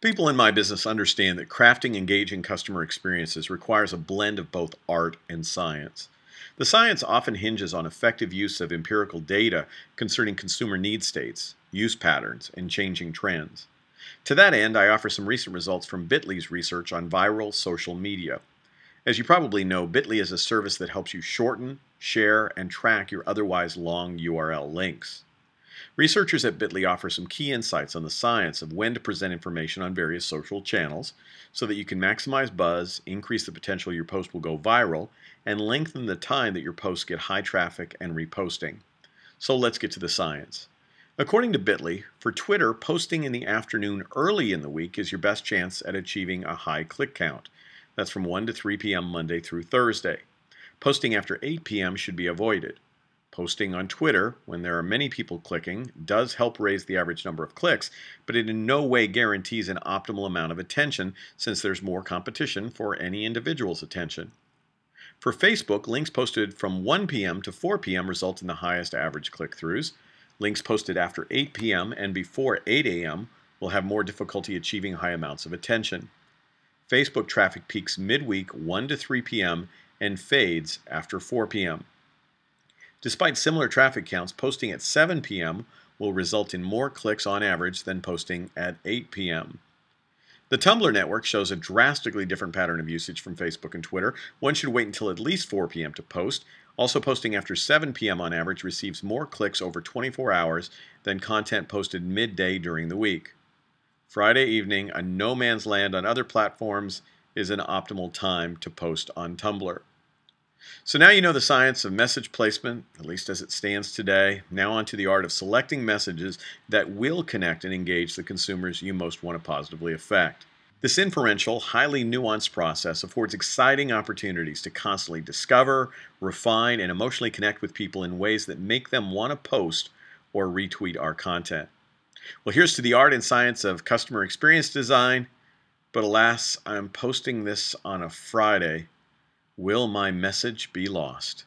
People in my business understand that crafting engaging customer experiences requires a blend of both art and science. The science often hinges on effective use of empirical data concerning consumer need states, use patterns, and changing trends. To that end, I offer some recent results from Bitly's research on viral social media. As you probably know, Bitly is a service that helps you shorten, share, and track your otherwise long URL links. Researchers at Bitly offer some key insights on the science of when to present information on various social channels so that you can maximize buzz, increase the potential your post will go viral, and lengthen the time that your posts get high traffic and reposting. So let's get to the science. According to Bitly, for Twitter, posting in the afternoon early in the week is your best chance at achieving a high click count. That's from 1 to 3 p.m. Monday through Thursday. Posting after 8 p.m. should be avoided. Posting on Twitter, when there are many people clicking, does help raise the average number of clicks, but it in no way guarantees an optimal amount of attention since there's more competition for any individual's attention. For Facebook, links posted from 1 p.m. to 4 p.m. result in the highest average click-throughs. Links posted after 8 p.m. and before 8 a.m. will have more difficulty achieving high amounts of attention. Facebook traffic peaks midweek 1 to 3 p.m. and fades after 4 p.m. Despite similar traffic counts, posting at 7 p.m. will result in more clicks on average than posting at 8 p.m. The Tumblr network shows a drastically different pattern of usage from Facebook and Twitter. One should wait until at least 4 p.m. to post. Also, posting after 7 p.m. on average receives more clicks over 24 hours than content posted midday during the week. Friday evening, a no man's land on other platforms, is an optimal time to post on Tumblr. So now you know the science of message placement, at least as it stands today. Now on to the art of selecting messages that will connect and engage the consumers you most want to positively affect. This inferential, highly nuanced process affords exciting opportunities to constantly discover, refine, and emotionally connect with people in ways that make them want to post or retweet our content. Well, here's to the art and science of customer experience design. But alas, I'm posting this on a Friday. Will my message be lost?